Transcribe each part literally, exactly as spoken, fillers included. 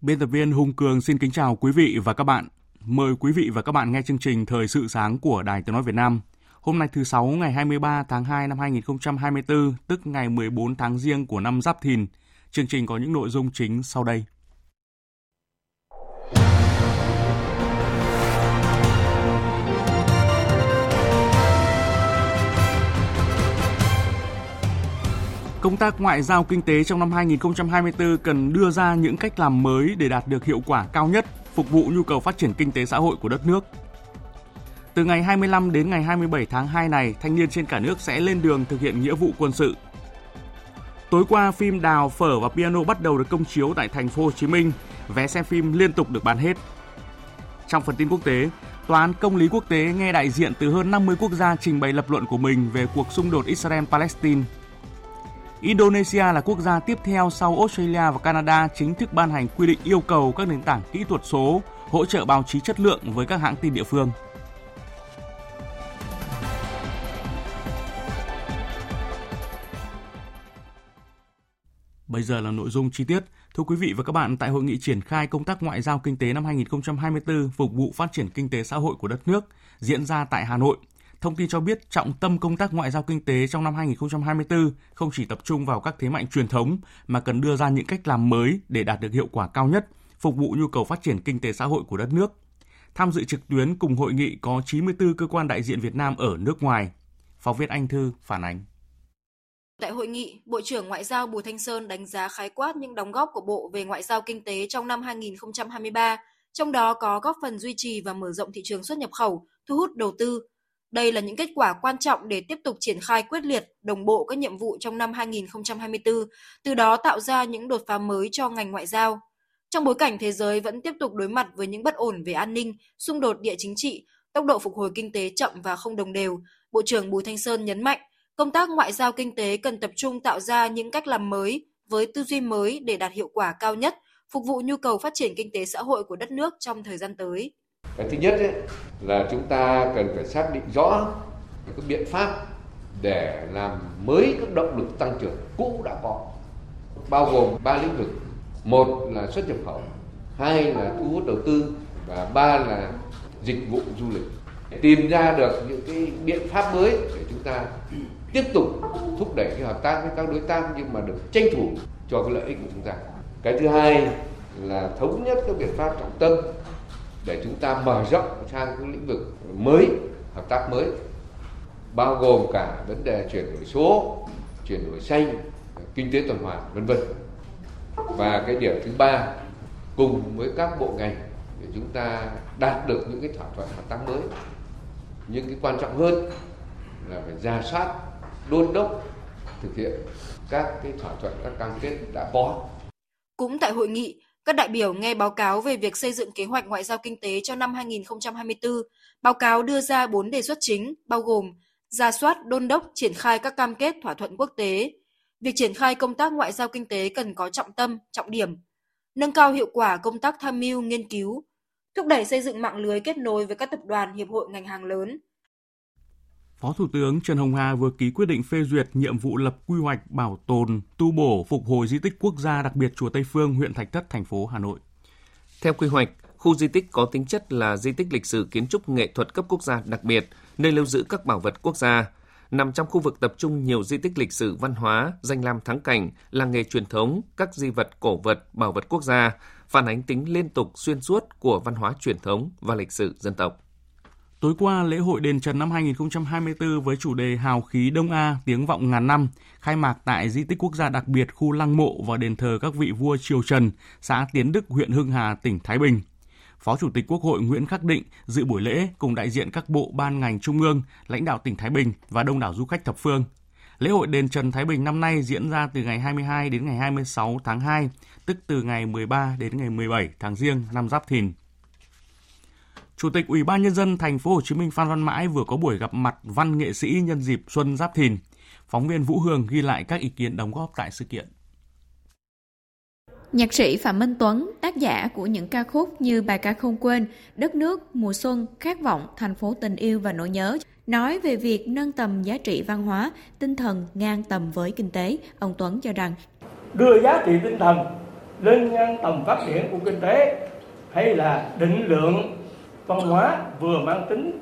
Biên tập viên Hùng Cường xin kính chào quý vị và các bạn. Mời quý vị và các bạn nghe chương trình Thời sự sáng của Đài Tiếng nói Việt Nam. Hôm nay thứ Sáu ngày hai mươi ba tháng hai năm hai nghìn không trăm hai mươi tư, tức ngày mười bốn tháng Giêng của năm Giáp Thìn. Chương trình có những nội dung chính sau đây. Công tác ngoại giao kinh tế trong năm hai nghìn không trăm hai mươi tư cần đưa ra những cách làm mới để đạt được hiệu quả cao nhất, phục vụ nhu cầu phát triển kinh tế xã hội của đất nước. Từ ngày hai mươi lăm đến ngày hai mươi bảy tháng hai này, thanh niên trên cả nước sẽ lên đường thực hiện nghĩa vụ quân sự. Tối qua, phim Đào, Phở và Piano bắt đầu được công chiếu tại thành phố Hồ Chí Minh. Vé xem phim liên tục được bán hết. Trong phần tin quốc tế, Tòa án Công lý Quốc tế nghe đại diện từ hơn năm mươi quốc gia trình bày lập luận của mình về cuộc xung đột Israel-Palestine. Indonesia là quốc gia tiếp theo sau Australia và Canada chính thức ban hành quy định yêu cầu các nền tảng kỹ thuật số hỗ trợ báo chí chất lượng với các hãng tin địa phương. Bây giờ là nội dung chi tiết. Thưa quý vị và các bạn, tại hội nghị triển khai công tác ngoại giao kinh tế năm hai nghìn không trăm hai mươi tư phục vụ phát triển kinh tế xã hội của đất nước diễn ra tại Hà Nội, thông tin cho biết trọng tâm công tác ngoại giao kinh tế trong năm hai nghìn không trăm hai mươi tư không chỉ tập trung vào các thế mạnh truyền thống mà cần đưa ra những cách làm mới để đạt được hiệu quả cao nhất, phục vụ nhu cầu phát triển kinh tế xã hội của đất nước. Tham dự trực tuyến cùng hội nghị có chín mươi tư cơ quan đại diện Việt Nam ở nước ngoài. Phóng viên Anh Thư phản ánh. Tại hội nghị, Bộ trưởng Ngoại giao Bùi Thanh Sơn đánh giá khái quát những đóng góp của Bộ về ngoại giao kinh tế trong năm hai nghìn không trăm hai mươi ba, trong đó có góp phần duy trì và mở rộng thị trường xuất nhập khẩu, thu hút đầu tư. Đây là những kết quả quan trọng để tiếp tục triển khai quyết liệt, đồng bộ các nhiệm vụ trong năm hai nghìn không trăm hai mươi tư, từ đó tạo ra những đột phá mới cho ngành ngoại giao. Trong bối cảnh thế giới vẫn tiếp tục đối mặt với những bất ổn về an ninh, xung đột địa chính trị, tốc độ phục hồi kinh tế chậm và không đồng đều, Bộ trưởng Bùi Thanh Sơn nhấn mạnh, công tác ngoại giao kinh tế cần tập trung tạo ra những cách làm mới với tư duy mới để đạt hiệu quả cao nhất, phục vụ nhu cầu phát triển kinh tế xã hội của đất nước trong thời gian tới. Cái thứ nhất ấy, là chúng ta cần phải xác định rõ các biện pháp để làm mới các động lực tăng trưởng cũ đã có, bao gồm ba lĩnh vực. Một là xuất nhập khẩu, hai là thu hút đầu tư và ba là dịch vụ du lịch. Tìm ra được những cái biện pháp mới để chúng ta tiếp tục thúc đẩy cái hợp tác với các đối tác nhưng mà được tranh thủ cho cái lợi ích của chúng ta. Cái thứ hai là thống nhất các biện pháp trọng tâm để chúng ta mở rộng sang các lĩnh vực mới, hợp tác mới, bao gồm cả vấn đề chuyển đổi số, chuyển đổi xanh, kinh tế tuần hoàn, vân vân. Và cái điểm thứ ba, cùng với các bộ ngành để chúng ta đạt được những cái thỏa thuận hợp tác mới. Nhưng cái quan trọng hơn là phải rà soát, đôn đốc thực hiện các cái thỏa thuận, các cam kết đã có. Cũng tại hội nghị, các đại biểu nghe báo cáo về việc xây dựng kế hoạch ngoại giao kinh tế cho năm hai nghìn không trăm hai mươi tư. Báo cáo đưa ra bốn đề xuất chính, bao gồm rà soát, đôn đốc, triển khai các cam kết thỏa thuận quốc tế. Việc triển khai công tác ngoại giao kinh tế cần có trọng tâm, trọng điểm. Nâng cao hiệu quả công tác tham mưu, nghiên cứu. Thúc đẩy xây dựng mạng lưới kết nối với các tập đoàn, hiệp hội ngành hàng lớn. Phó Thủ tướng Trần Hồng Hà vừa ký quyết định phê duyệt nhiệm vụ lập quy hoạch bảo tồn, tu bổ, phục hồi di tích quốc gia đặc biệt Chùa Tây Phương, huyện Thạch Thất, thành phố Hà Nội. Theo quy hoạch, khu di tích có tính chất là di tích lịch sử kiến trúc nghệ thuật cấp quốc gia đặc biệt, nơi lưu giữ các bảo vật quốc gia, nằm trong khu vực tập trung nhiều di tích lịch sử văn hóa, danh lam thắng cảnh, làng nghề truyền thống, các di vật cổ vật, bảo vật quốc gia, phản ánh tính liên tục xuyên suốt của văn hóa truyền thống và lịch sử dân tộc. Tối qua, lễ hội Đền Trần năm hai nghìn không trăm hai mươi tư với chủ đề Hào khí Đông A, tiếng vọng ngàn năm, khai mạc tại di tích quốc gia đặc biệt khu lăng mộ và đền thờ các vị vua triều Trần, xã Tiến Đức, huyện Hưng Hà, tỉnh Thái Bình. Phó Chủ tịch Quốc hội Nguyễn Khắc Định dự buổi lễ cùng đại diện các bộ ban ngành trung ương, lãnh đạo tỉnh Thái Bình và đông đảo du khách thập phương. Lễ hội Đền Trần Thái Bình năm nay diễn ra từ ngày hai mươi hai đến ngày hai mươi sáu tháng hai, tức từ ngày mười ba đến ngày mười bảy tháng Giêng năm Giáp Thìn. Chủ tịch Ủy ban nhân dân thành phố Hồ Chí Minh Phan Văn Mãi vừa có buổi gặp mặt văn nghệ sĩ nhân dịp Xuân Giáp Thìn. Phóng viên Vũ Hương ghi lại các ý kiến đóng góp tại sự kiện. Nhạc sĩ Phạm Minh Tuấn, tác giả của những ca khúc như Bài ca không quên, Đất nước, Mùa xuân, Khát vọng, Thành phố tình yêu và nỗi nhớ, nói về việc nâng tầm giá trị văn hóa, tinh thần ngang tầm với kinh tế. Ông Tuấn cho rằng, đưa giá trị tinh thần lên ngang tầm phát triển của kinh tế hay là định lượng văn hóa vừa mang tính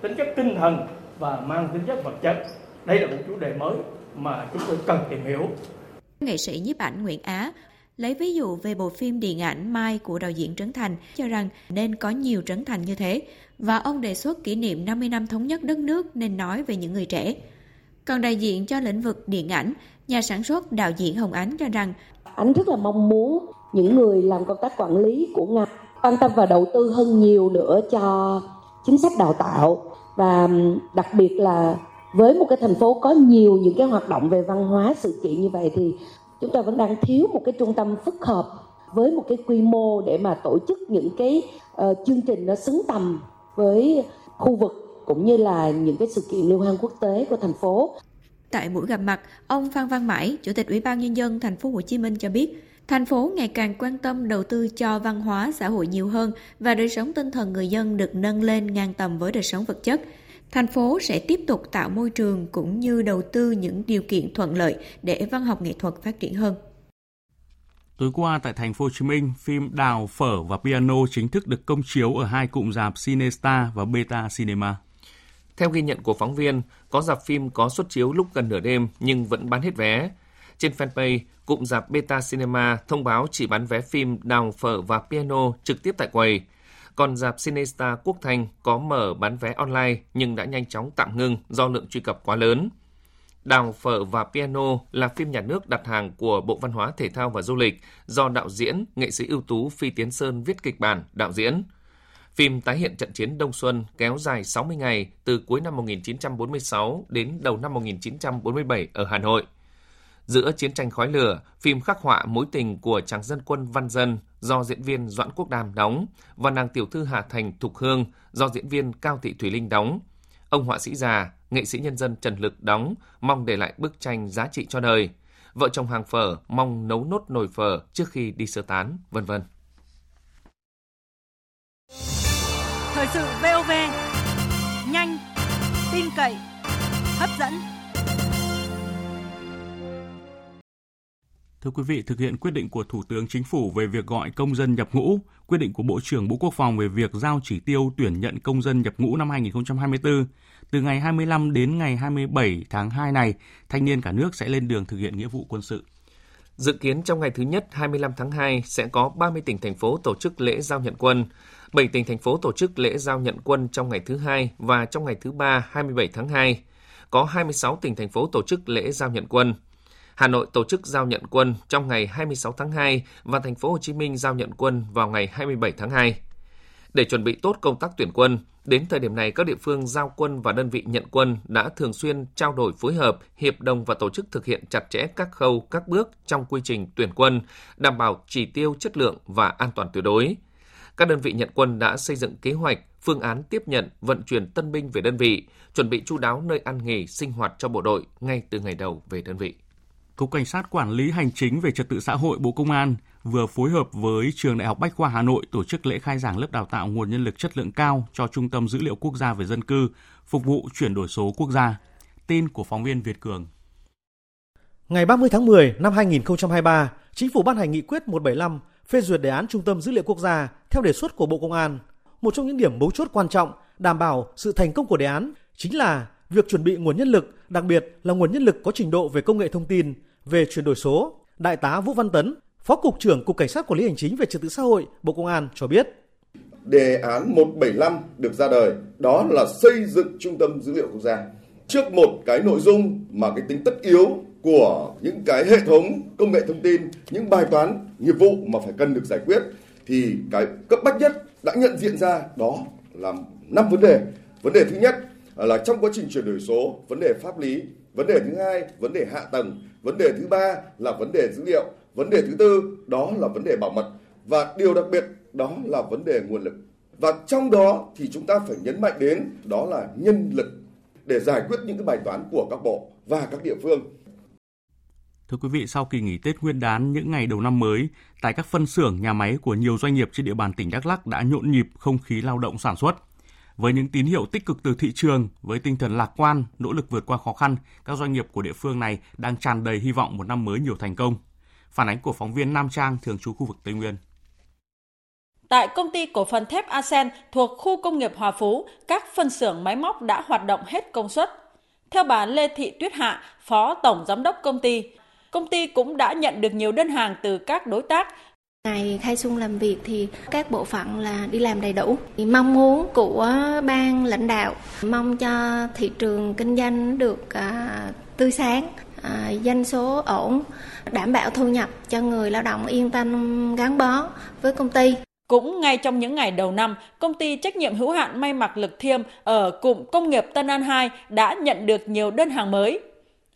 tính chất tinh thần và mang tính chất vật chất. Đây là một chủ đề mới mà chúng tôi cần tìm hiểu. Nghệ sĩ nhiếp ảnh Nguyễn Á lấy ví dụ về bộ phim điện ảnh Mai của đạo diễn Trấn Thành, cho rằng nên có nhiều Trấn Thành như thế, và ông đề xuất kỷ niệm năm mươi năm thống nhất đất nước nên nói về những người trẻ. Còn đại diện cho lĩnh vực điện ảnh, nhà sản xuất đạo diễn Hồng Ánh cho rằng anh rất là mong muốn những người làm công tác quản lý của ngành quan tâm và đầu tư hơn nhiều nữa cho chính sách đào tạo, và đặc biệt là với một cái thành phố có nhiều những cái hoạt động về văn hóa sự kiện như vậy thì chúng ta vẫn đang thiếu một cái trung tâm phức hợp với một cái quy mô để mà tổ chức những cái uh, chương trình nó xứng tầm với khu vực cũng như là những cái sự kiện lưu hành quốc tế của thành phố. Tại buổi gặp mặt, ông Phan Văn Mãi, Chủ tịch Ủy ban nhân dân thành phố Hồ Chí Minh cho biết, thành phố ngày càng quan tâm đầu tư cho văn hóa xã hội nhiều hơn và đời sống tinh thần người dân được nâng lên ngang tầm với đời sống vật chất. Thành phố sẽ tiếp tục tạo môi trường cũng như đầu tư những điều kiện thuận lợi để văn học nghệ thuật phát triển hơn. Tối qua tại thành phố Hồ Chí Minh, phim Đào, Phở và Piano chính thức được công chiếu ở hai cụm rạp CineStar và Beta Cinema. Theo ghi nhận của phóng viên, có rạp phim có suất chiếu lúc gần nửa đêm nhưng vẫn bán hết vé. Trên fanpage, cụm rạp Beta Cinema thông báo chỉ bán vé phim Đào, Phở và Piano trực tiếp tại quầy. Còn rạp CineStar Quốc Thanh có mở bán vé online nhưng đã nhanh chóng tạm ngưng do lượng truy cập quá lớn. Đào, Phở và Piano là phim nhà nước đặt hàng của Bộ Văn hóa Thể thao và Du lịch do đạo diễn, nghệ sĩ ưu tú Phi Tiến Sơn viết kịch bản, đạo diễn. Phim tái hiện trận chiến Đông Xuân kéo dài sáu mươi ngày từ cuối năm một nghìn chín trăm bốn mươi sáu đến đầu năm một nghìn chín trăm bốn mươi bảy ở Hà Nội. Giữa chiến tranh khói lửa, phim khắc họa mối tình của chàng dân quân Văn Dân do diễn viên Doãn Quốc Đàm đóng và nàng tiểu thư Hà Thành Thục Hương do diễn viên Cao Thị Thủy Linh đóng. Ông họa sĩ già, nghệ sĩ nhân dân Trần Lực đóng, mong để lại bức tranh giá trị cho đời. Vợ chồng hàng phở mong nấu nốt nồi phở trước khi đi sơ tán, vân vân. Thời sự vê o vê, nhanh, tin cậy, hấp dẫn. Thưa quý vị, thực hiện quyết định của Thủ tướng Chính phủ về việc gọi công dân nhập ngũ, quyết định của Bộ trưởng Bộ Quốc phòng về việc giao chỉ tiêu tuyển nhận công dân nhập ngũ năm hai nghìn không trăm hai mươi tư, từ ngày hai mươi lăm đến ngày hai mươi bảy tháng hai này, thanh niên cả nước sẽ lên đường thực hiện nghĩa vụ quân sự. Dự kiến trong ngày thứ nhất hai mươi lăm tháng hai sẽ có ba mươi tỉnh, thành phố tổ chức lễ giao nhận quân, bảy tỉnh, thành phố tổ chức lễ giao nhận quân trong ngày thứ hai và trong ngày thứ ba hai mươi bảy tháng hai. Có hai mươi sáu tỉnh, thành phố tổ chức lễ giao nhận quân. Hà Nội tổ chức giao nhận quân trong ngày hai mươi sáu tháng hai và thành phố Hồ Chí Minh giao nhận quân vào ngày hai mươi bảy tháng hai. Để chuẩn bị tốt công tác tuyển quân, đến thời điểm này các địa phương giao quân và đơn vị nhận quân đã thường xuyên trao đổi phối hợp, hiệp đồng và tổ chức thực hiện chặt chẽ các khâu, các bước trong quy trình tuyển quân, đảm bảo chỉ tiêu, chất lượng và an toàn tuyệt đối. Các đơn vị nhận quân đã xây dựng kế hoạch, phương án tiếp nhận, vận chuyển tân binh về đơn vị, chuẩn bị chu đáo nơi ăn nghỉ, sinh hoạt cho bộ đội ngay từ ngày đầu về đơn vị. Cục Cảnh sát Quản lý Hành chính về Trật tự xã hội Bộ Công an vừa phối hợp với Trường Đại học Bách khoa Hà Nội tổ chức lễ khai giảng lớp đào tạo nguồn nhân lực chất lượng cao cho Trung tâm Dữ liệu Quốc gia về Dân cư, phục vụ chuyển đổi số quốc gia. Tin của phóng viên Việt Cường. Ngày ba mươi tháng mười năm hai nghìn không trăm hai mươi ba, Chính phủ ban hành nghị quyết một trăm bảy mươi lăm phê duyệt đề án Trung tâm Dữ liệu Quốc gia theo đề xuất của Bộ Công an. Một trong những điểm mấu chốt quan trọng đảm bảo sự thành công của đề án chính là việc chuẩn bị nguồn nhân lực, đặc biệt là nguồn nhân lực có trình độ về công nghệ thông tin, về chuyển đổi số. Đại tá Vũ Văn Tấn, Phó Cục trưởng Cục Cảnh sát Quản lý Hành chính về Trật tự xã hội Bộ Công an cho biết. đề án một bảy năm được ra đời, đó là xây dựng trung tâm dữ liệu quốc gia. Trước một cái nội dung mà cái tính tất yếu của những cái hệ thống công nghệ thông tin, những bài toán nghiệp vụ mà phải cần được giải quyết, thì cái cấp bách nhất đã nhận diện ra đó là năm vấn đề. Vấn đề thứ nhất là trong quá trình chuyển đổi số, vấn đề pháp lý. Vấn đề thứ hai, vấn đề hạ tầng. Vấn đề thứ ba là vấn đề dữ liệu. Vấn đề thứ tư đó là vấn đề bảo mật. Và điều đặc biệt đó là vấn đề nguồn lực. Và trong đó thì chúng ta phải nhấn mạnh đến đó là nhân lực để giải quyết những cái bài toán của các bộ và các địa phương. Thưa quý vị, sau kỳ nghỉ Tết Nguyên đán những ngày đầu năm mới, tại các phân xưởng, nhà máy của nhiều doanh nghiệp trên địa bàn tỉnh Đắk Lắk đã nhộn nhịp không khí lao động sản xuất. Với những tín hiệu tích cực từ thị trường, với tinh thần lạc quan, nỗ lực vượt qua khó khăn, các doanh nghiệp của địa phương này đang tràn đầy hy vọng một năm mới nhiều thành công. Phản ánh của phóng viên Nam Trang, thường trú khu vực Tây Nguyên. Tại công ty cổ phần thép Asen thuộc khu công nghiệp Hòa Phú, các phân xưởng máy móc đã hoạt động hết công suất. Theo bà Lê Thị Tuyết Hạ, Phó Tổng Giám đốc công ty, công ty cũng đã nhận được nhiều đơn hàng từ các đối tác. Ngày khai xuân làm việc thì các bộ phận là đi làm đầy đủ. Mong muốn của ban lãnh đạo, mong cho thị trường kinh doanh được à, tươi sáng, à, doanh số ổn, đảm bảo thu nhập cho người lao động yên tâm gắn bó với công ty. Cũng ngay trong những ngày đầu năm, công ty trách nhiệm hữu hạn may mặc Lực Thiêm ở cụm công nghiệp Tân An hai đã nhận được nhiều đơn hàng mới.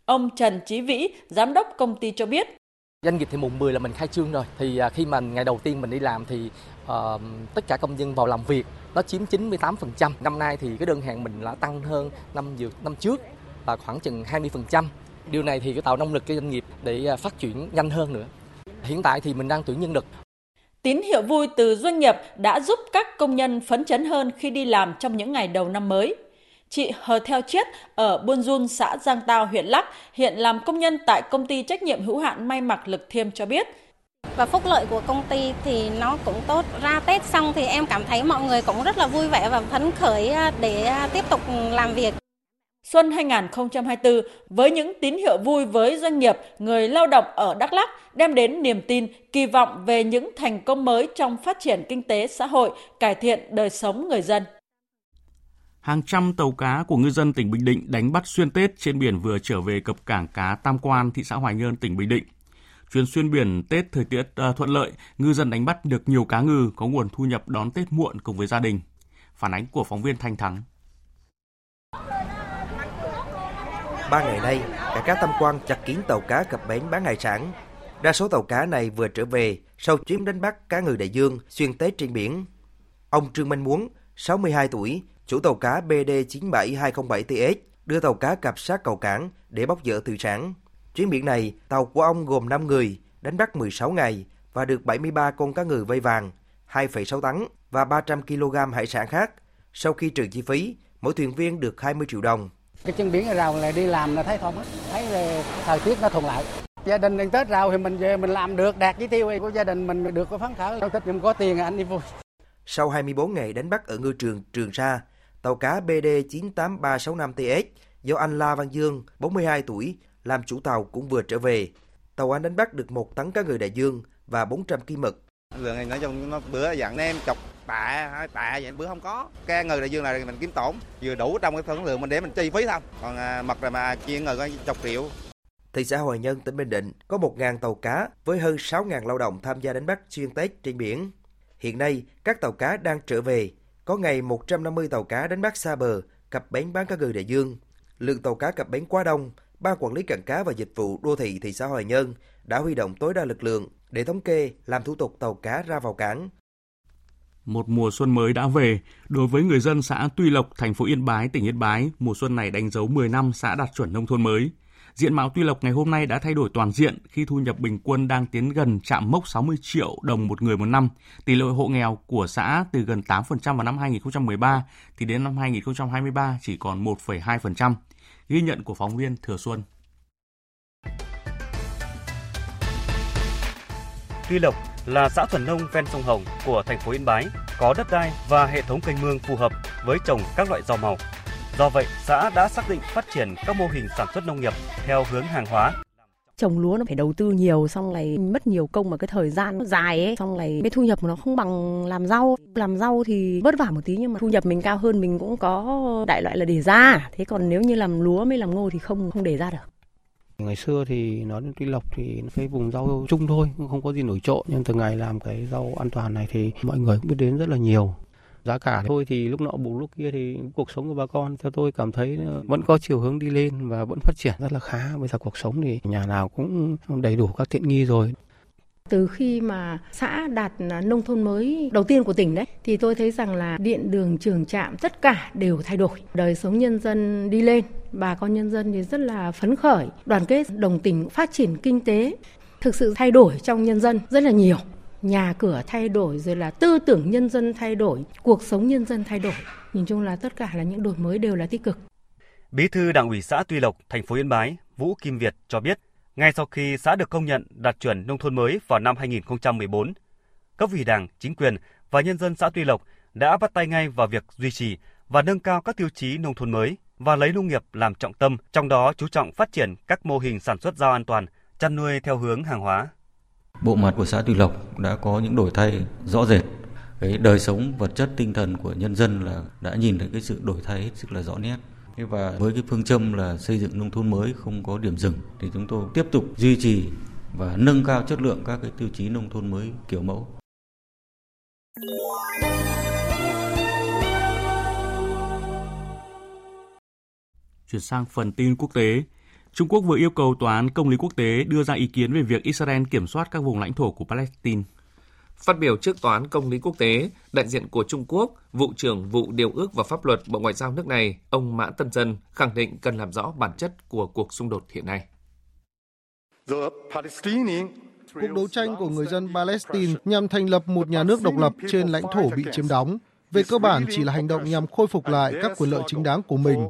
Ông Trần Chí Vĩ, giám đốc công ty cho biết. Doanh nghiệp thì mùng mười là mình khai trương rồi. Thì khi mà ngày đầu tiên mình đi làm thì uh, tất cả công nhân vào làm việc, nó chiếm chín mươi tám phần trăm. Năm nay thì cái đơn hàng mình đã tăng hơn năm, năm trước là khoảng chừng hai mươi phần trăm. Điều này thì tạo động lực cho doanh nghiệp để phát triển nhanh hơn nữa. Hiện tại thì mình đang tuyển nhân lực. Tín hiệu vui từ doanh nghiệp đã giúp các công nhân phấn chấn hơn khi đi làm trong những ngày đầu năm mới. Chị Hờ Theo Chiết ở Buôn Dun, xã Giang Tao, huyện Lắc, hiện làm công nhân tại công ty trách nhiệm hữu hạn may mặc Lực Thiêm cho biết. Và phúc lợi của công ty thì nó cũng tốt. Ra Tết xong thì em cảm thấy mọi người cũng rất là vui vẻ và phấn khởi để tiếp tục làm việc. Xuân hai không hai tư, với những tín hiệu vui với doanh nghiệp, người lao động ở Đắk Lắk đem đến niềm tin, kỳ vọng về những thành công mới trong phát triển kinh tế xã hội, cải thiện đời sống người dân. Hàng trăm tàu cá của ngư dân tỉnh Bình Định đánh bắt xuyên Tết trên biển vừa trở về cập cảng cá Tam Quan, thị xã Hoài Nhơn, tỉnh Bình Định. Chuyến xuyên biển Tết thời tiết uh, thuận lợi, ngư dân đánh bắt được nhiều cá ngừ, có nguồn thu nhập đón Tết muộn cùng với gia đình. Phản ánh của phóng viên Thanh Thắng. Ba ngày nay, cảng cá Tam Quan chật kín tàu cá cập bến bán hải sản. Đa số tàu cá này vừa trở về sau chuyến đánh bắt cá ngừ đại dương xuyên Tết trên biển. Ông Trương Minh Muốn, sáu mươi hai tuổi, chủ tàu cá B D chín bảy hai không bảy T S đưa tàu cá cập sát cầu cảng để bóc dỡ thủy sản. Chuyến biển này, tàu của ông gồm năm người, đánh bắt mười sáu ngày và được bảy mươi ba con cá ngừ vây vàng, hai phẩy sáu tấn và ba trăm ki lô gam hải sản khác. Sau khi trừ chi phí, mỗi thuyền viên được hai mươi triệu đồng. Cái chuyến biển rào này đi làm là thấy thoải mái, thấy thời tiết nó thuận lợi. Gia đình ăn Tết rào thì mình về mình làm được, đạt chỉ tiêu của gia đình mình được, có phấn khởi, sau Tết mình có tiền anh đi vui. Sau hai mươi bốn ngày đánh bắt ở ngư trường Trường Sa, tàu cá B D chín tám ba sáu năm T S do anh La Văn Dương, bốn mươi hai tuổi, làm chủ tàu cũng vừa trở về. Tàu anh đánh bắt được một tấn cá ngừ đại dương và bốn trăm ki mực. Lượng này nói chung nó bữa dặn em chọc tạ, hai tạ vậy bữa không có. Cá ngừ đại dương này mình kiếm tổn, vừa đủ trong cái phân lượng mình để mình chi phí thôi. Còn à, mật rồi mà chiên ngừ có chọc triệu. Thị xã Hoài Nhơn, tỉnh Bình Định có một nghìn tàu cá với hơn sáu nghìn lao động tham gia đánh bắt xuyên Tết trên biển. Hiện nay, các tàu cá đang trở về. Có ngày một trăm năm mươi tàu cá đánh bắt xa bờ, cập bến bán cá ngừ đại dương. Lượng tàu cá cập bến quá đông, Ban Quản lý Cảng cá và Dịch vụ Đô thị thị xã Hoài Nhơn đã huy động tối đa lực lượng để thống kê làm thủ tục tàu cá ra vào cảng. Một mùa xuân mới đã về. Đối với người dân xã Tuy Lộc, thành phố Yên Bái, tỉnh Yên Bái, mùa xuân này đánh dấu mười năm xã đạt chuẩn nông thôn mới. Diện mạo Tuy Lộc ngày hôm nay đã thay đổi toàn diện khi thu nhập bình quân đang tiến gần chạm mốc sáu mươi triệu đồng một người một năm. Tỷ lệ hộ nghèo của xã từ gần tám phần trăm vào năm hai không một ba thì đến năm hai không hai ba chỉ còn một phẩy hai phần trăm. Ghi nhận của phóng viên Thừa Xuân. Tuy Lộc là xã thuần nông ven sông Hồng của thành phố Yên Bái, có đất đai và hệ thống kênh mương phù hợp với trồng các loại rau màu. Do vậy, xã đã xác định phát triển các mô hình sản xuất nông nghiệp theo hướng hàng hóa. Trồng lúa nó phải đầu tư nhiều, xong này mất nhiều công mà cái thời gian nó dài ấy, xong này cái thu nhập của nó không bằng làm rau. Làm rau thì vất vả một tí nhưng mà thu nhập mình cao hơn, mình cũng có đại loại là để ra. Thế còn nếu như làm lúa mới làm ngô thì không không để ra được. Ngày xưa thì nó tuy lộc thì phải vùng rau chung thôi, không có gì nổi trội. Nhưng từ ngày làm cái rau an toàn này thì mọi người cũng biết đến rất là nhiều. Giá cả thôi thì lúc nọ bù lúc kia thì cuộc sống của bà con theo tôi cảm thấy vẫn có chiều hướng đi lên và vẫn phát triển rất là khá. Bây giờ cuộc sống thì nhà nào cũng đầy đủ các tiện nghi rồi. Từ khi mà xã đạt nông thôn mới đầu tiên của tỉnh đấy thì tôi thấy rằng là điện đường trường trạm tất cả đều thay đổi. Đời sống nhân dân đi lên, bà con nhân dân thì rất là phấn khởi, đoàn kết, đồng tình, phát triển kinh tế. Thực sự thay đổi trong nhân dân rất là nhiều. Nhà cửa thay đổi rồi là tư tưởng nhân dân thay đổi, cuộc sống nhân dân thay đổi. Nhìn chung là tất cả là những đổi mới đều là tích cực. Bí thư Đảng ủy xã Tuy Lộc, thành phố Yên Bái, Vũ Kim Việt cho biết, ngay sau khi xã được công nhận đạt chuẩn nông thôn mới vào năm hai nghìn không trăm mười bốn, cấp ủy Đảng, chính quyền và nhân dân xã Tuy Lộc đã bắt tay ngay vào việc duy trì và nâng cao các tiêu chí nông thôn mới và lấy nông nghiệp làm trọng tâm, trong đó chú trọng phát triển các mô hình sản xuất rau an toàn, chăn nuôi theo hướng hàng hóa. Bộ mặt của xã Tuy Lộc đã có những đổi thay rõ rệt. Cái đời sống vật chất tinh thần của nhân dân là đã nhìn thấy cái sự đổi thay hết sức là rõ nét. Và với cái phương châm là xây dựng nông thôn mới không có điểm dừng thì chúng tôi tiếp tục duy trì và nâng cao chất lượng các cái tiêu chí nông thôn mới kiểu mẫu. Chuyển sang phần tin quốc tế. Trung Quốc vừa yêu cầu Tòa án Công lý Quốc tế đưa ra ý kiến về việc Israel kiểm soát các vùng lãnh thổ của Palestine. Phát biểu trước Tòa án Công lý Quốc tế, đại diện của Trung Quốc, vụ trưởng vụ điều ước và pháp luật Bộ Ngoại giao nước này, ông Mã Tân Dân, khẳng định cần làm rõ bản chất của cuộc xung đột hiện nay. Cuộc đấu tranh của người dân Palestine nhằm thành lập một nhà nước độc lập trên lãnh thổ bị chiếm đóng, về cơ bản chỉ là hành động nhằm khôi phục lại các quyền lợi chính đáng của mình.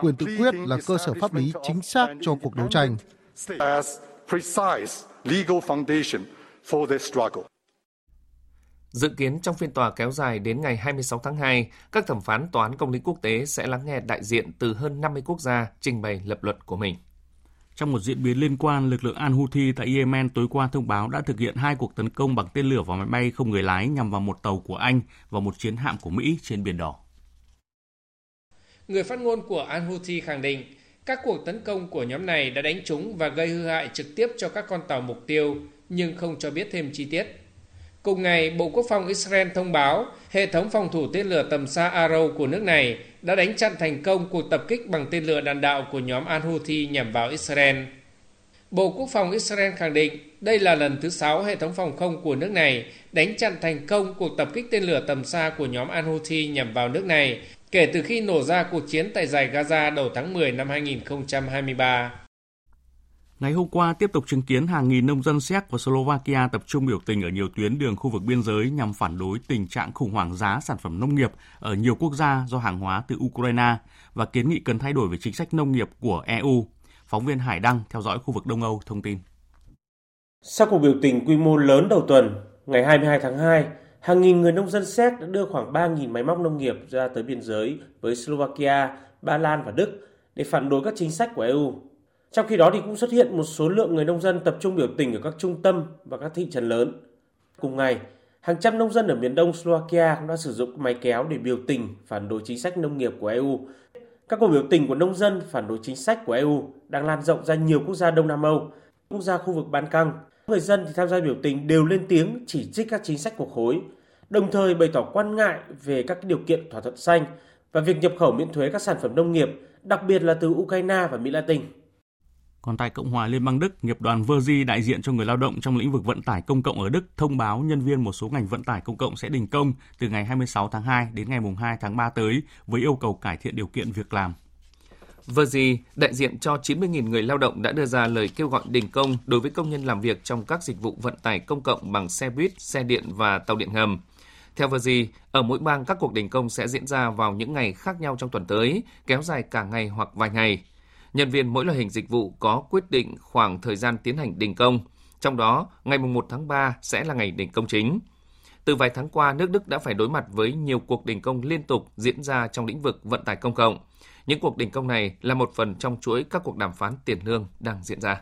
Quyền tự quyết là cơ sở pháp lý chính xác cho cuộc đấu tranh. Dự kiến trong phiên tòa kéo dài đến ngày hai mươi sáu tháng hai, các thẩm phán Tòa án Công lý Quốc tế sẽ lắng nghe đại diện từ hơn năm mươi quốc gia trình bày lập luận của mình. Trong một diễn biến liên quan, lực lượng Al-Houthi tại Yemen tối qua thông báo đã thực hiện hai cuộc tấn công bằng tên lửa và máy bay không người lái nhằm vào một tàu của Anh và một chiến hạm của Mỹ trên Biển Đỏ. Người phát ngôn của Al-Houthi khẳng định, các cuộc tấn công của nhóm này đã đánh trúng và gây hư hại trực tiếp cho các con tàu mục tiêu, nhưng không cho biết thêm chi tiết. Cùng ngày, Bộ Quốc phòng Israel thông báo hệ thống phòng thủ tên lửa tầm xa Arrow của nước này đã đánh chặn thành công cuộc tập kích bằng tên lửa đạn đạo của nhóm Al-Houthi nhằm vào Israel. Bộ Quốc phòng Israel khẳng định đây là lần thứ sáu hệ thống phòng không của nước này đánh chặn thành công cuộc tập kích tên lửa tầm xa của nhóm Al-Houthi nhằm vào nước này kể từ khi nổ ra cuộc chiến tại dải Gaza đầu tháng mười năm hai nghìn không trăm hai mươi ba. Ngày hôm qua tiếp tục chứng kiến hàng nghìn nông dân Séc và Slovakia tập trung biểu tình ở nhiều tuyến đường khu vực biên giới nhằm phản đối tình trạng khủng hoảng giá sản phẩm nông nghiệp ở nhiều quốc gia do hàng hóa từ Ukraine và kiến nghị cần thay đổi về chính sách nông nghiệp của e u. Phóng viên Hải Đăng theo dõi khu vực Đông Âu thông tin. Sau cuộc biểu tình quy mô lớn đầu tuần, ngày hai mươi hai tháng hai, hàng nghìn người nông dân Séc đã đưa khoảng ba nghìn máy móc nông nghiệp ra tới biên giới với Slovakia, Ba Lan và Đức để phản đối các chính sách của e u. Trong khi đó thì cũng xuất hiện một số lượng người nông dân tập trung biểu tình ở các trung tâm và các thị trấn lớn. Cùng ngày, hàng trăm nông dân ở miền đông Slovakia cũng đã sử dụng máy kéo để biểu tình phản đối chính sách nông nghiệp của e u. Các cuộc biểu tình của nông dân phản đối chính sách của e u đang lan rộng ra nhiều quốc gia Đông Nam Âu, quốc gia khu vực Ban Căng. Người dân thì tham gia biểu tình đều lên tiếng chỉ trích các chính sách của khối, đồng thời bày tỏ quan ngại về các điều kiện thỏa thuận xanh và việc nhập khẩu miễn thuế các sản phẩm nông nghiệp, đặc biệt là từ Ukraine và Mỹ Latin. Còn tại Cộng hòa Liên bang Đức, nghiệp đoàn Verdi đại diện cho người lao động trong lĩnh vực vận tải công cộng ở Đức thông báo nhân viên một số ngành vận tải công cộng sẽ đình công từ ngày hai mươi sáu tháng hai đến ngày hai tháng ba tới với yêu cầu cải thiện điều kiện việc làm. Verdi, đại diện cho chín mươi nghìn người lao động đã đưa ra lời kêu gọi đình công đối với công nhân làm việc trong các dịch vụ vận tải công cộng bằng xe buýt, xe điện và tàu điện ngầm. Theo Verdi, ở mỗi bang các cuộc đình công sẽ diễn ra vào những ngày khác nhau trong tuần tới, kéo dài cả ngày hoặc vài ngày. Nhân viên mỗi loại hình dịch vụ có quyết định khoảng thời gian tiến hành đình công, trong đó ngày một tháng ba sẽ là ngày đình công chính. Từ vài tháng qua, nước Đức đã phải đối mặt với nhiều cuộc đình công liên tục diễn ra trong lĩnh vực vận tải công cộng. Những cuộc đình công này là một phần trong chuỗi các cuộc đàm phán tiền lương đang diễn ra.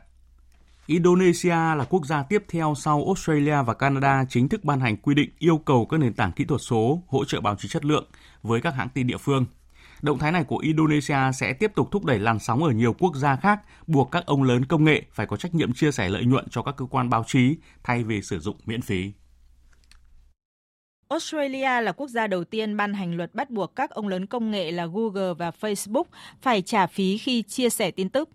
Indonesia là quốc gia tiếp theo sau Australia và Canada chính thức ban hành quy định yêu cầu các nền tảng kỹ thuật số hỗ trợ báo chí chất lượng với các hãng tin địa phương. Động thái này của Indonesia sẽ tiếp tục thúc đẩy làn sóng ở nhiều quốc gia khác, buộc các ông lớn công nghệ phải có trách nhiệm chia sẻ lợi nhuận cho các cơ quan báo chí thay vì sử dụng miễn phí. Australia là quốc gia đầu tiên ban hành luật bắt buộc các ông lớn công nghệ là Google và Facebook phải trả phí khi chia sẻ tin tức.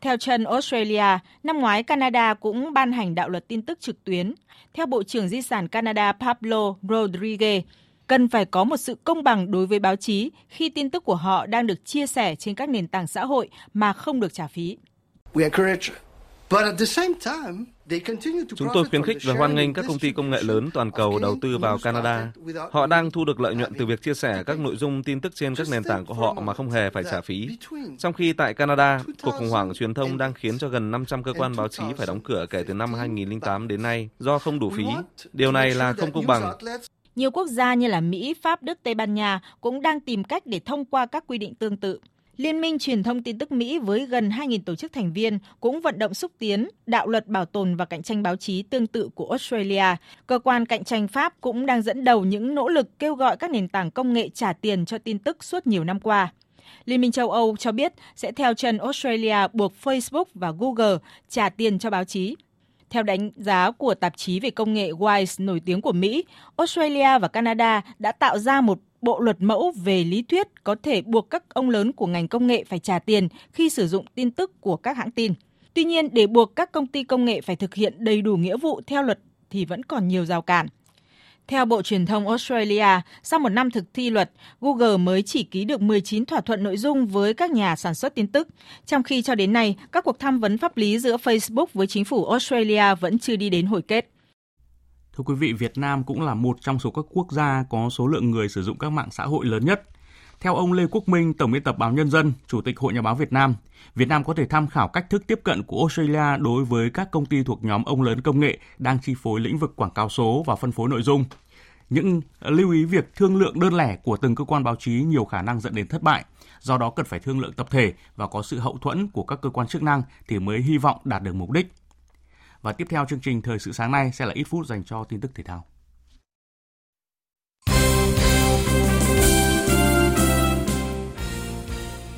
Theo chân Australia, năm ngoái Canada cũng ban hành đạo luật tin tức trực tuyến. Theo Bộ trưởng Di sản Canada Pablo Rodriguez, cần phải có một sự công bằng đối với báo chí khi tin tức của họ đang được chia sẻ trên các nền tảng xã hội mà không được trả phí. Chúng tôi khuyến khích và hoan nghênh các công ty công nghệ lớn toàn cầu đầu tư vào Canada. Họ đang thu được lợi nhuận từ việc chia sẻ các nội dung tin tức trên các nền tảng của họ mà không hề phải trả phí. Trong khi tại Canada, cuộc khủng hoảng truyền thông đang khiến cho gần năm trăm cơ quan báo chí phải đóng cửa kể từ năm hai nghìn không trăm lẻ tám đến nay do không đủ phí. Điều này là không công bằng. Nhiều quốc gia như là Mỹ, Pháp, Đức, Tây Ban Nha cũng đang tìm cách để thông qua các quy định tương tự. Liên minh truyền thông tin tức Mỹ với gần hai nghìn tổ chức thành viên cũng vận động xúc tiến đạo luật bảo tồn và cạnh tranh báo chí tương tự của Australia. Cơ quan cạnh tranh Pháp cũng đang dẫn đầu những nỗ lực kêu gọi các nền tảng công nghệ trả tiền cho tin tức suốt nhiều năm qua. Liên minh châu Âu cho biết sẽ theo chân Australia buộc Facebook và Google trả tiền cho báo chí. Theo đánh giá của tạp chí về công nghệ Wise nổi tiếng của Mỹ, Australia và Canada đã tạo ra một bộ luật mẫu về lý thuyết có thể buộc các ông lớn của ngành công nghệ phải trả tiền khi sử dụng tin tức của các hãng tin. Tuy nhiên, để buộc các công ty công nghệ phải thực hiện đầy đủ nghĩa vụ theo luật thì vẫn còn nhiều rào cản. Theo Bộ Truyền thông Australia, sau một năm thực thi luật, Google mới chỉ ký được mười chín thỏa thuận nội dung với các nhà sản xuất tin tức, trong khi cho đến nay, các cuộc tham vấn pháp lý giữa Facebook với chính phủ Australia vẫn chưa đi đến hồi kết. Thưa quý vị, Việt Nam cũng là một trong số các quốc gia có số lượng người sử dụng các mạng xã hội lớn nhất. Theo ông Lê Quốc Minh, Tổng biên tập báo Nhân dân, Chủ tịch Hội Nhà báo Việt Nam, Việt Nam có thể tham khảo cách thức tiếp cận của Australia đối với các công ty thuộc nhóm ông lớn công nghệ đang chi phối lĩnh vực quảng cáo số và phân phối nội dung. Những lưu ý việc thương lượng đơn lẻ của từng cơ quan báo chí nhiều khả năng dẫn đến thất bại. Do đó cần phải thương lượng tập thể và có sự hậu thuẫn của các cơ quan chức năng thì mới hy vọng đạt được mục đích. Và tiếp theo chương trình Thời sự sáng nay sẽ là ít phút dành cho tin tức thể thao.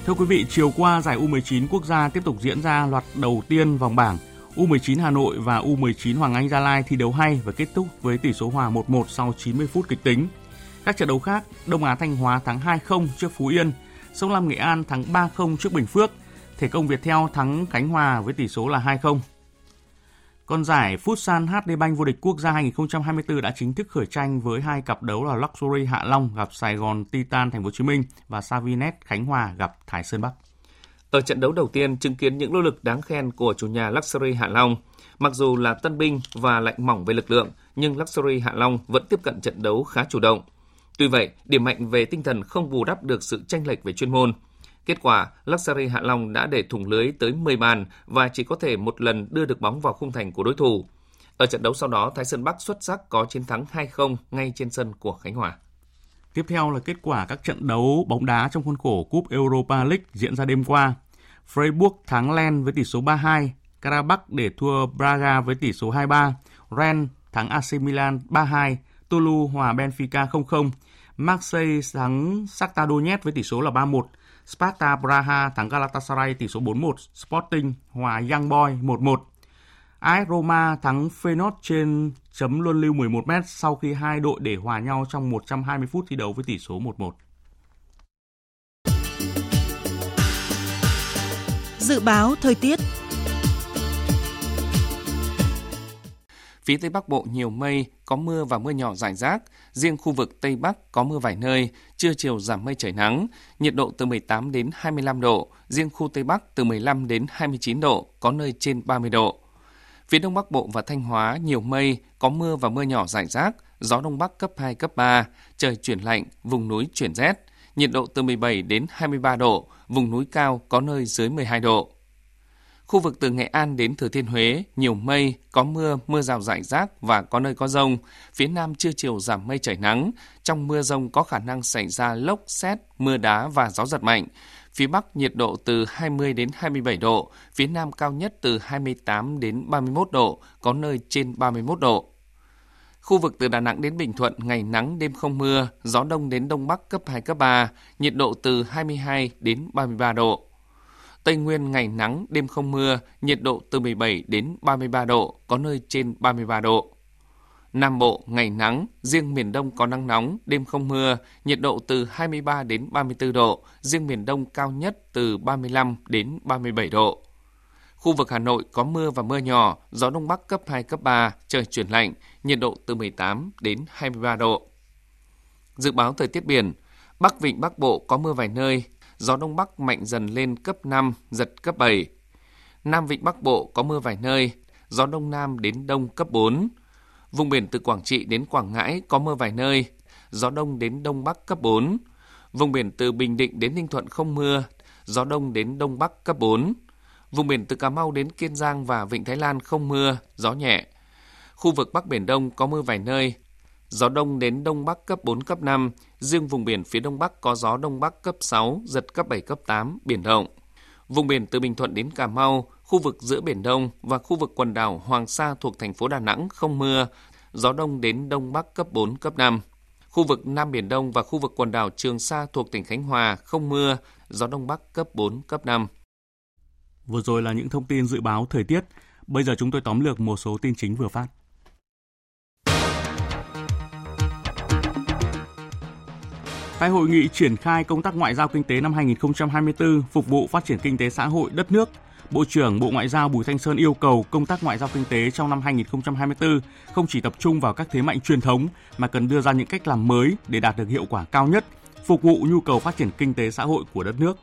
Thưa quý vị, chiều qua giải U mười chín quốc gia tiếp tục diễn ra loạt đầu tiên vòng bảng. U mười chín Hà Nội và U mười chín Hoàng Anh Gia Lai thi đấu hay và kết thúc với tỷ số hòa một một sau chín mươi phút kịch tính. Các trận đấu khác, Đông Á Thanh Hóa thắng hai không trước Phú Yên, Sông Lam Nghệ An thắng ba không trước Bình Phước, Thể Công Viettel thắng Khánh Hòa với tỷ số là hai không. Còn giải Futsal hát đê Bank vô địch quốc gia hai không hai tư đã chính thức khởi tranh với hai cặp đấu là Luxury Hạ Long gặp Sài Gòn Titan Thành phố Hồ Chí Minh và Savinet Khánh Hòa gặp Thái Sơn Bắc. Ở trận đấu đầu tiên chứng kiến những nỗ lực đáng khen của chủ nhà Luxury Hạ Long. Mặc dù là tân binh và lại mỏng về lực lượng, nhưng Luxury Hạ Long vẫn tiếp cận trận đấu khá chủ động. Tuy vậy, điểm mạnh về tinh thần không bù đắp được sự chênh lệch về chuyên môn. Kết quả, Luxury Hạ Long đã để thủng lưới tới mười bàn và chỉ có thể một lần đưa được bóng vào khung thành của đối thủ. Ở trận đấu sau đó, Thái Sơn Bắc xuất sắc có chiến thắng hai không ngay trên sân của Khánh Hòa. Tiếp theo là kết quả các trận đấu bóng đá trong khuôn khổ Cúp Europa League diễn ra đêm qua. Freiburg thắng Lens với tỷ số ba hai, Karabakh để thua Braga với tỷ số hai ba, Rennes thắng a xê Milan ba hai, Toulouse hòa Benfica không không, Marseille thắng Shakhtar Donetsk với tỷ số là ba một, Sparta Praha thắng Galatasaray tỷ số bốn một, Sporting hòa Young Boys một một. a ép Roma thắng Feyenoord trên chấm luân lưu mười một mét sau khi hai đội để hòa nhau trong một trăm hai mươi phút thi đấu với tỷ số một một. Dự báo thời tiết. Phía Tây Bắc Bộ nhiều mây, có mưa và mưa nhỏ rải rác. Riêng khu vực Tây Bắc có mưa vài nơi, trưa chiều giảm mây trời nắng, nhiệt độ từ mười tám đến hai mươi lăm độ. Riêng khu Tây Bắc từ mười lăm đến hai mươi chín độ, có nơi trên ba mươi độ. Phía Đông Bắc Bộ và Thanh Hóa nhiều mây, có mưa và mưa nhỏ rải rác, gió Đông Bắc cấp hai, cấp ba, trời chuyển lạnh, vùng núi chuyển rét. Nhiệt độ từ mười bảy đến hai mươi ba độ, vùng núi cao có nơi dưới mười hai độ. Khu vực từ Nghệ An đến Thừa Thiên Huế, nhiều mây, có mưa, mưa rào rải rác và có nơi có dông. Phía Nam trưa chiều giảm mây trời nắng. Trong mưa dông có khả năng xảy ra lốc, sét, mưa đá và gió giật mạnh. Phía Bắc nhiệt độ từ hai mươi đến hai mươi bảy độ, phía Nam cao nhất từ hai mươi tám đến ba mươi mốt độ, có nơi trên ba mươi mốt độ. Khu vực từ Đà Nẵng đến Bình Thuận, ngày nắng, đêm không mưa, gió đông đến đông bắc cấp hai, cấp ba, nhiệt độ từ hai mươi hai đến ba mươi ba độ. Tây Nguyên, ngày nắng, đêm không mưa, nhiệt độ từ mười bảy đến ba mươi ba độ, có nơi trên ba mươi ba độ. Nam Bộ, ngày nắng, riêng miền Đông có nắng nóng, đêm không mưa, nhiệt độ từ hai mươi ba đến ba mươi tư độ, riêng miền Đông cao nhất từ ba mươi lăm đến ba mươi bảy độ. Khu vực Hà Nội có mưa và mưa nhỏ, gió Đông Bắc cấp hai, cấp ba, trời chuyển lạnh, nhiệt độ từ mười tám đến hai mươi ba độ. Dự báo thời tiết biển, Bắc Vịnh Bắc Bộ có mưa vài nơi, gió Đông Bắc mạnh dần lên cấp năm, giật cấp bảy. Nam Vịnh Bắc Bộ có mưa vài nơi, gió Đông Nam đến Đông cấp bốn. Vùng biển từ Quảng Trị đến Quảng Ngãi có mưa vài nơi, gió Đông đến Đông Bắc cấp bốn. Vùng biển từ Bình Định đến Ninh Thuận không mưa, gió Đông đến Đông Bắc cấp bốn. Vùng biển từ Cà Mau đến Kiên Giang và Vịnh Thái Lan không mưa, gió nhẹ. Khu vực Bắc Biển Đông có mưa vài nơi, gió Đông đến Đông Bắc cấp bốn, cấp năm. Riêng vùng biển phía Đông Bắc có gió Đông Bắc cấp sáu, giật cấp bảy, cấp tám, biển động. Vùng biển từ Bình Thuận đến Cà Mau, khu vực giữa Biển Đông và khu vực quần đảo Hoàng Sa thuộc thành phố Đà Nẵng không mưa, gió Đông đến Đông Bắc cấp bốn, cấp năm. Khu vực Nam Biển Đông và khu vực quần đảo Trường Sa thuộc tỉnh Khánh Hòa không mưa, gió Đông Bắc cấp bốn, cấp năm. Vừa rồi là những thông tin dự báo thời tiết. Bây giờ chúng tôi tóm lược một số tin chính vừa phát. Tại hội nghị triển khai công tác ngoại giao kinh tế năm hai không hai tư phục vụ phát triển kinh tế xã hội đất nước, Bộ trưởng Bộ Ngoại giao Bùi Thanh Sơn yêu cầu công tác ngoại giao kinh tế trong năm hai không hai tư không chỉ tập trung vào các thế mạnh truyền thống mà cần đưa ra những cách làm mới để đạt được hiệu quả cao nhất, phục vụ nhu cầu phát triển kinh tế xã hội của đất nước.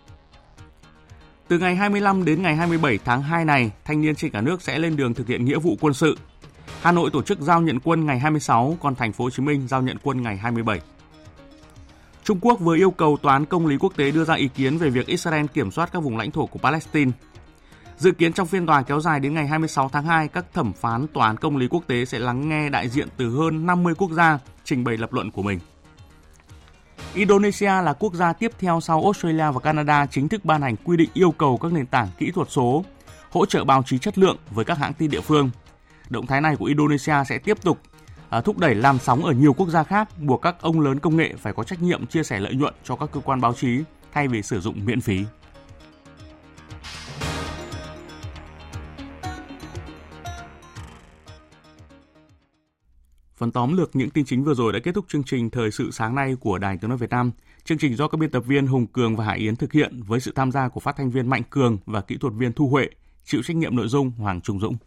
Từ ngày hai mươi lăm đến ngày hai mươi bảy tháng hai này, thanh niên trên cả nước sẽ lên đường thực hiện nghĩa vụ quân sự. Hà Nội tổ chức giao nhận quân ngày hai mươi sáu, còn thành phố Hồ Chí Minh giao nhận quân ngày hai mươi bảy. Trung Quốc vừa yêu cầu Tòa án Công lý Quốc tế đưa ra ý kiến về việc Israel kiểm soát các vùng lãnh thổ của Palestine. Dự kiến trong phiên tòa kéo dài đến ngày hai mươi sáu tháng hai, các thẩm phán Tòa án Công lý Quốc tế sẽ lắng nghe đại diện từ hơn năm mươi quốc gia trình bày lập luận của mình. Indonesia là quốc gia tiếp theo sau Australia và Canada chính thức ban hành quy định yêu cầu các nền tảng kỹ thuật số hỗ trợ báo chí chất lượng với các hãng tin địa phương. Động thái này của Indonesia sẽ tiếp tục thúc đẩy làn sóng ở nhiều quốc gia khác, buộc các ông lớn công nghệ phải có trách nhiệm chia sẻ lợi nhuận cho các cơ quan báo chí thay vì sử dụng miễn phí. Phần tóm lược những tin chính vừa rồi đã kết thúc chương trình Thời sự sáng nay của Đài Tiếng nói Việt Nam. Chương trình do các biên tập viên Hùng Cường và Hải Yến thực hiện với sự tham gia của phát thanh viên Mạnh Cường và kỹ thuật viên Thu Huệ, chịu trách nhiệm nội dung Hoàng Trung Dũng.